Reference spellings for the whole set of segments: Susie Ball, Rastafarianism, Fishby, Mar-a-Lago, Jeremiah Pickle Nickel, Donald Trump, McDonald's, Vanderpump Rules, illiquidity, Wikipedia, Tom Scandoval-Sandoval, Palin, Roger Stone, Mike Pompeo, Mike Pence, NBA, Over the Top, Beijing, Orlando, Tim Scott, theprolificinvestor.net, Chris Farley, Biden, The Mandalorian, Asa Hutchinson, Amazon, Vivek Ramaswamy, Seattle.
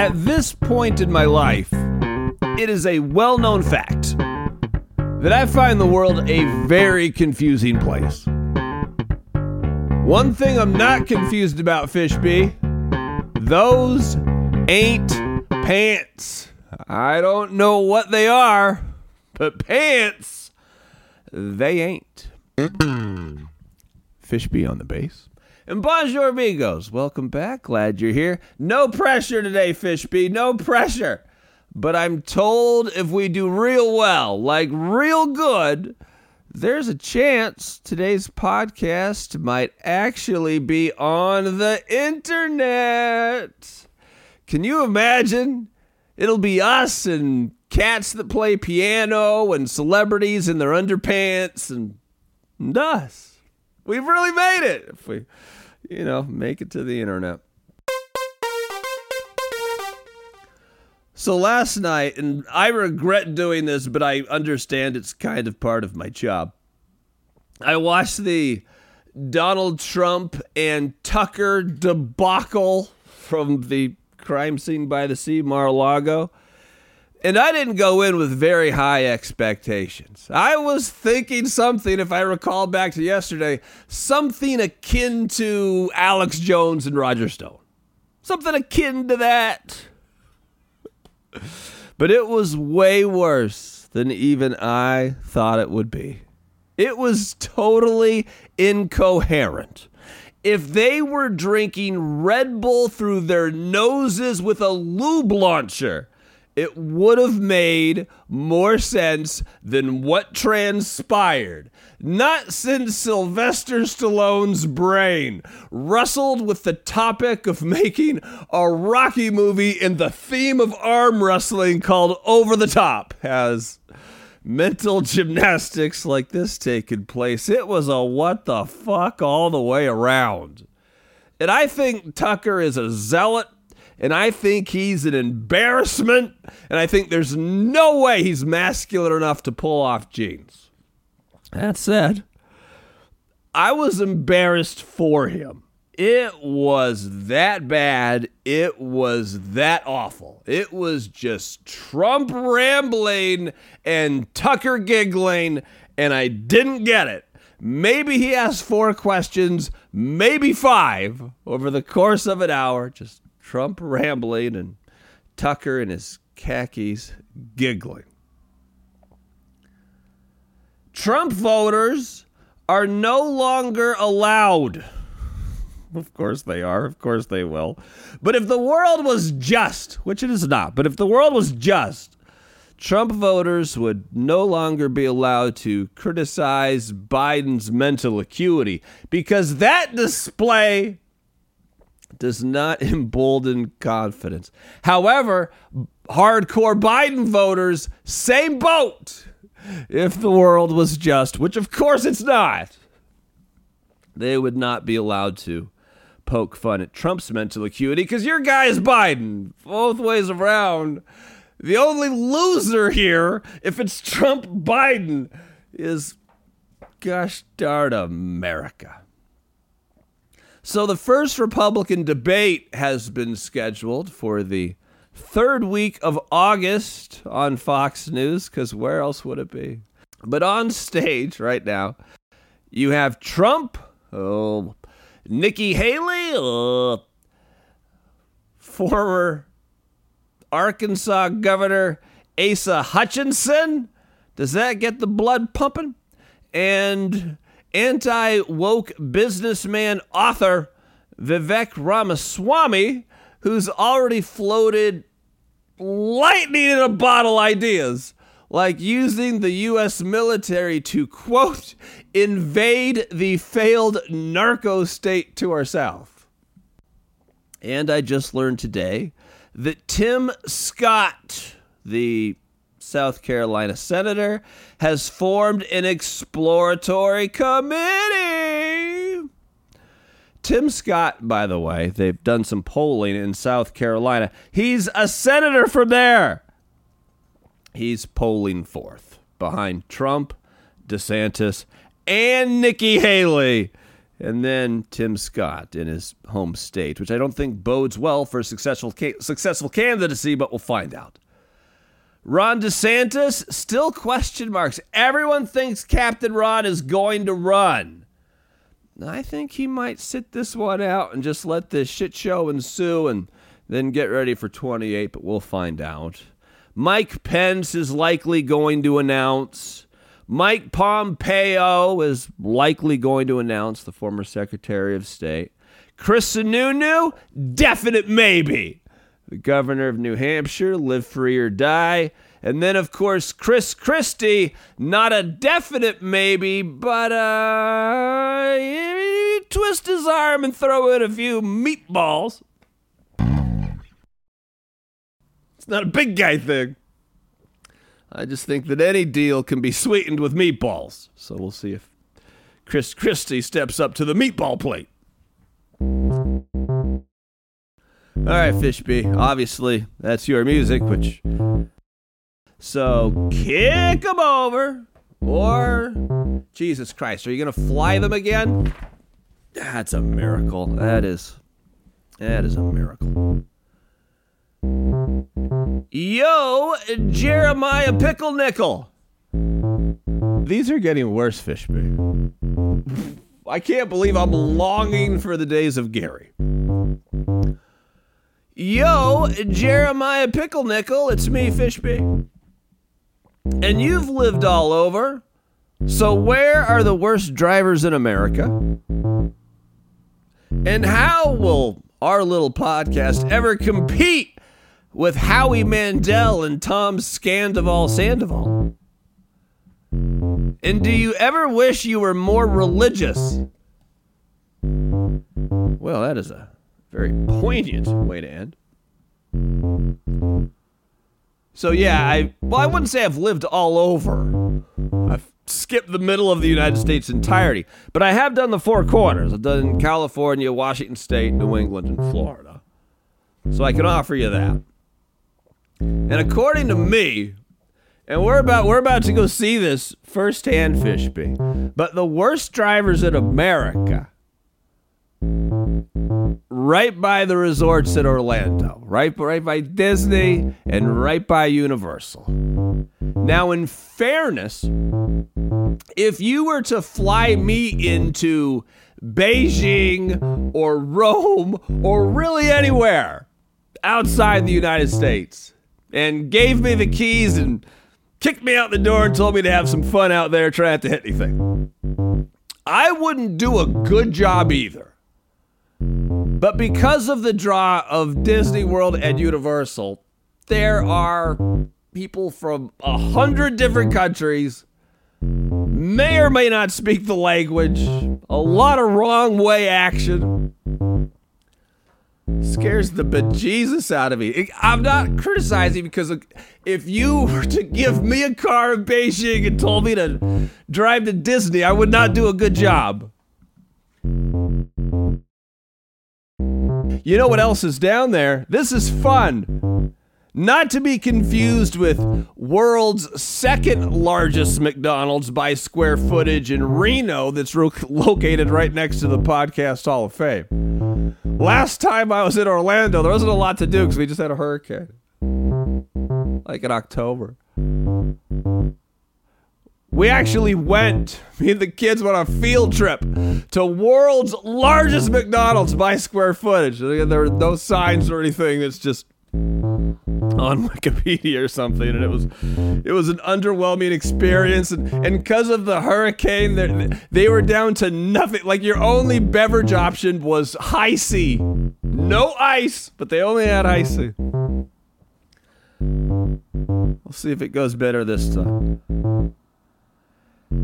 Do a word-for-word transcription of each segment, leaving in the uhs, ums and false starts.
at this point in my life, it is a well-known fact that I find the world a very confusing place. One thing I'm not confused about, Fishby, those ain't pants. I don't know what they are, but pants, they ain't. Fishby on the bass. And bonjour, amigos. Welcome back. Glad you're here. No pressure today, Fishby. No pressure. But I'm told if we do real well, like real good, there's a chance today's podcast might actually be on the internet. Can you imagine? It'll be us and cats that play piano and celebrities in their underpants and, and us. We've really made it if we, you know, make it to the internet. So last night, and I regret doing this, but I understand it's kind of part of my job. I watched the Donald Trump and Tucker debacle from the crime scene by the sea, Mar-a-Lago. And I didn't go in with very high expectations. I was thinking something, if I recall back to yesterday, something akin to Alex Jones and Roger Stone. Something akin to that. But it was way worse than even I thought it would be. It was totally incoherent. If they were drinking Red Bull through their noses with a lube launcher, it would have made more sense than what transpired. Not since Sylvester Stallone's brain wrestled with the topic of making a Rocky movie and the theme of arm wrestling called Over the Top has mental gymnastics like this taken place. It was a what the fuck all the way around. And I think Tucker is a zealot. And I think he's an embarrassment. And I think there's no way he's masculine enough to pull off jeans. That said, I was embarrassed for him. It was that bad. It was that awful. It was just Trump rambling and Tucker giggling. And I didn't get it. Maybe he asked four questions, maybe five over the course of an hour. Just Trump rambling and Tucker in his khakis giggling. Trump voters are no longer allowed. Of course they are. Of course they will. But if the world was just, which it is not, but if the world was just, Trump voters would no longer be allowed to criticize Biden's mental acuity because that display does not embolden confidence. However, hardcore Biden voters, same boat. If the world was just, which of course it's not, they would not be allowed to poke fun at Trump's mental acuity because your guy is Biden, both ways around. The only loser here, if it's Trump Biden, is gosh darn America. So the first Republican debate has been scheduled for the third week of August on Fox News, because where else would it be? But on stage right now, you have Trump, oh, Nikki Haley, oh, former Arkansas Governor Asa Hutchinson. Does that get the blood pumping? And anti-woke businessman author Vivek Ramaswamy, who's already floated lightning in a bottle ideas, like using the U S military to, quote, invade the failed narco state to our south. And I just learned today that Tim Scott, the South Carolina senator, has formed an exploratory committee. Tim Scott, by the way, they've done some polling in South Carolina. He's a senator from there. He's polling fourth behind Trump, DeSantis, and Nikki Haley and then Tim Scott in his home state, which I don't think bodes well for a successful ca- successful candidacy, but we'll find out. Ron DeSantis, still question marks. Everyone thinks Captain Ron is going to run. I think he might sit this one out and just let this shit show ensue and then get ready for twenty-eight, but we'll find out. Mike Pence is likely going to announce. Mike Pompeo is likely going to announce, the former Secretary of State. Chris Sununu, definite maybe. The governor of New Hampshire, live free or die. And then, of course, Chris Christie, not a definite maybe, but uh, he'd twist his arm and throw in a few meatballs. It's not a big guy thing. I just think that any deal can be sweetened with meatballs. So we'll see if Chris Christie steps up to the meatball plate. All right, Fishby, obviously that's your music, which... So kick them over, or... Jesus Christ, are you going to fly them again? That's a miracle. That is... That is a miracle. Yo, Jeremiah Pickle Nickel. These are getting worse, Fishby. I can't believe I'm longing for the days of Gary. Yo, Jeremiah Pickle Nickel, it's me, Fishby. And you've lived all over, so where are the worst drivers in America? And how will our little podcast ever compete with Howie Mandel and Tom Scandoval-Sandoval? And do you ever wish you were more religious? Well, that is a very poignant way to end. So yeah, I well, I wouldn't say I've lived all over. I've skipped the middle of the United States entirety, but I have done the four corners. I've done California, Washington State, New England, and Florida. So I can offer you that. And according to me, and we're about we're about to go see this firsthand, Fishby, but the worst drivers in America, right by the resorts in Orlando, right, right by Disney, and right by Universal. Now, in fairness, if you were to fly me into Beijing or Rome or really anywhere outside the United States and gave me the keys and kicked me out the door and told me to have some fun out there, try not to hit anything, I wouldn't do a good job either. But because of the draw of Disney World and Universal, there are people from a hundred different countries, may or may not speak the language, a lot of wrong way action. Scares the bejesus out of me. I'm not criticizing, because if you were to give me a car in Beijing and told me to drive to Disney, I would not do a good job. You know what else is down there? This is fun. Not to be confused with world's second largest McDonald's by square footage in Reno that's ro- located right next to the Podcast Hall of Fame. Last time I was in Orlando, there wasn't a lot to do because we just had a hurricane. Like in October. We actually went, me and the kids went on a field trip to world's largest McDonald's by square footage. There were no signs or anything. It's just on Wikipedia or something, and it was it was an underwhelming experience, and and because of the hurricane, they, they were down to nothing. Like, your only beverage option was high C. No ice, but they only had high C. We'll see if it goes better this time.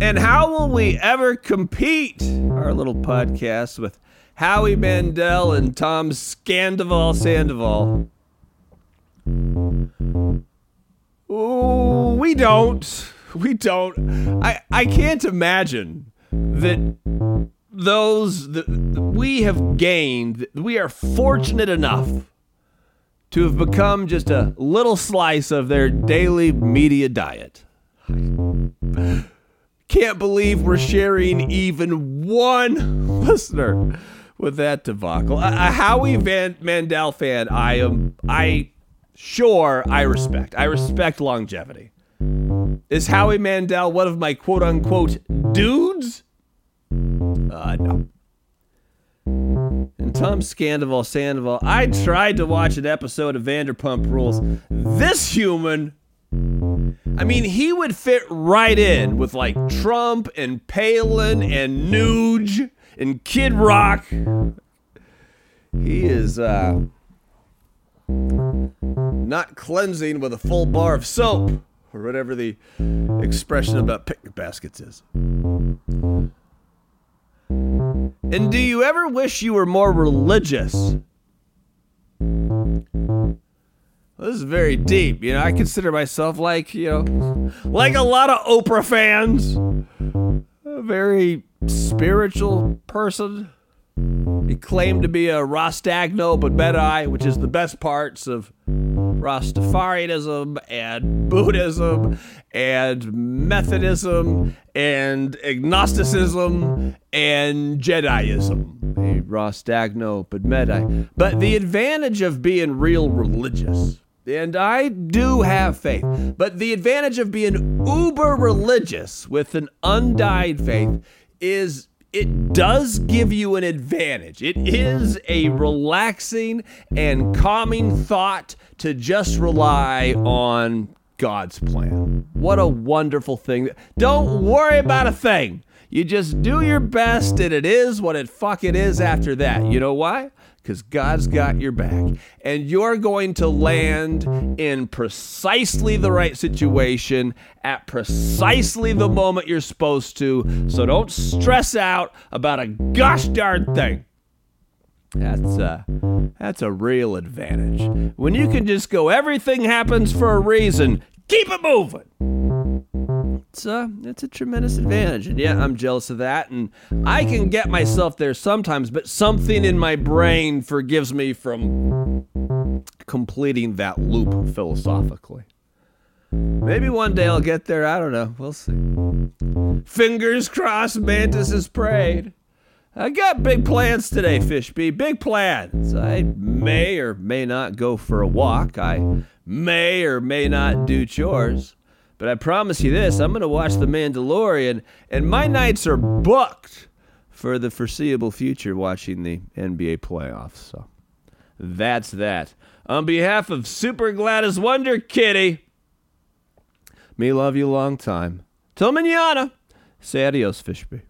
And how will we ever compete, our little podcast, with Howie Mandel and Tom Scandoval-Sandoval? Oh, we don't. We don't. I, I can't imagine that those that we have gained, we are fortunate enough to have become just a little slice of their daily media diet. Can't believe we're sharing even one listener with that debacle. A, a Howie Van Mandel fan, I am, I sure I respect. I respect longevity. Is Howie Mandel one of my quote unquote dudes? Uh, no. And Tom Scandoval-Sandoval, I tried to watch an episode of Vanderpump Rules. This human, I mean, he would fit right in with like Trump and Palin and Nuge and Kid Rock. He is uh, not cleansing with a full bar of soap, or whatever the expression about picnic baskets is. And do you ever wish you were more religious? Well, this is very deep. You know, I consider myself like, you know, like a lot of Oprah fans, a very spiritual person. He claimed to be a Rostagno, but Bedai, which is the best parts of Rastafarianism and Buddhism and Methodism and agnosticism and Jediism. Hey, Rostagno, but Medai. But the advantage of being real religious, and I do have faith, but the advantage of being uber religious with an undyed faith is it does give you an advantage. It is a relaxing and calming thought to just rely on God's plan. What a wonderful thing. Don't worry about a thing. You just do your best and it is what it fucking is after that. You know why? Because God's got your back. And you're going to land in precisely the right situation at precisely the moment you're supposed to. So don't stress out about a gosh darn thing. That's a, that's a real advantage. When you can just go, everything happens for a reason. Keep it moving. It's a, it's a tremendous advantage. And yeah, I'm jealous of that. And I can get myself there sometimes, but something in my brain forgives me from completing that loop philosophically. Maybe one day I'll get there. I don't know. We'll see. Fingers crossed, mantis is prayed. I got big plans today, Fishbee. Big plans. I may or may not go for a walk. I may or may not do chores. But I promise you this, I'm going to watch The Mandalorian, and my nights are booked for the foreseeable future watching the N B A playoffs. So that's that. On behalf of Super Gladys Wonder Kitty, me love you long time. Till manana. Say adios, Fishbee.